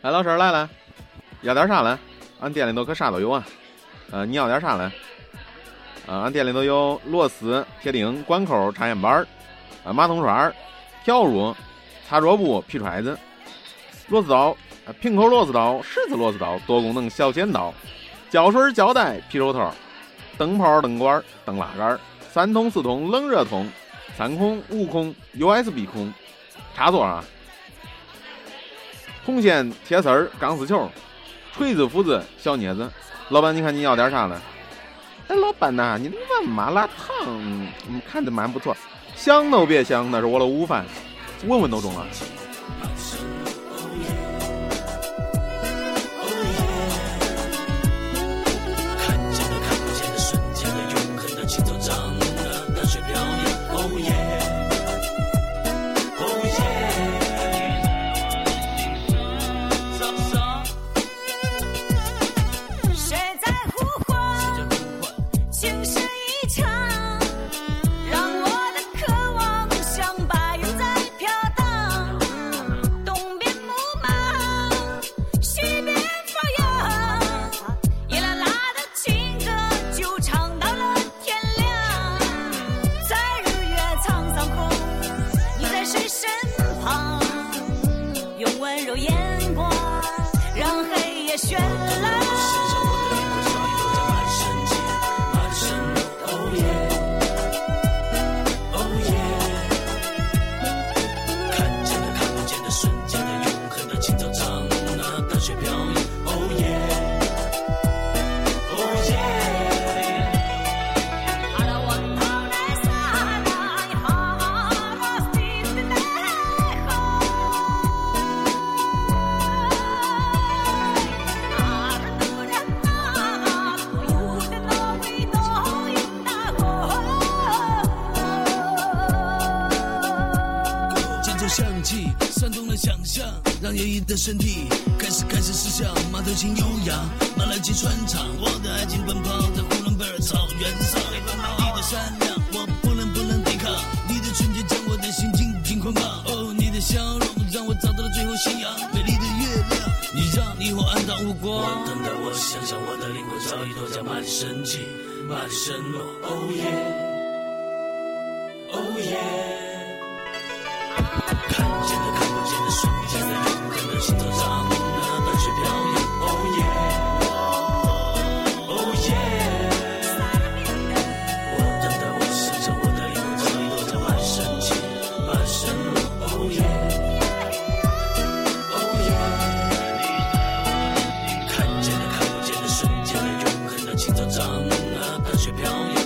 来老婶来来，要点啥来？俺店里头可啥都有啊。你要点啥来？俺店里头有螺丝、铁钉、管口、插线板、马桶刷、笤帚、擦桌布、皮揣子、螺丝刀、平口螺丝刀、十字螺丝刀、多功能小剪刀、胶水胶带、皮手套、灯泡、灯管、灯拉杆、三通四通、冷热通、三孔、五孔、USB 孔、插座啊。红线、铁丝儿、钢丝球、锤子、斧子、小镊子。老板，你看你要点啥呢？哎，老板呐、你那碗麻辣烫，看着蛮不错，香都别香，那是我的午饭，问问都中了。的身体开始思想，马头琴悠扬，马来琴穿场，我的爱情奔跑在呼伦贝尔草原上。你的善良我不能抵抗，你的纯洁将我的心紧捆绑。哦，你的笑容让我找到了最后信仰。美丽的月亮，你让萤火暗淡无光。我等待，我想象，我的灵魂早已躲在马里神迹，马里神诺。哦耶，哦耶，看见的看不见的瞬间的永恒的心脏上面的淡水表演。哦耶，哦耶，我等待，我想象，我的灵魂早已躲在满身体满身路。哦耶，哦耶，看见的看不见的瞬间的永恒的心脏上面的淡水表演。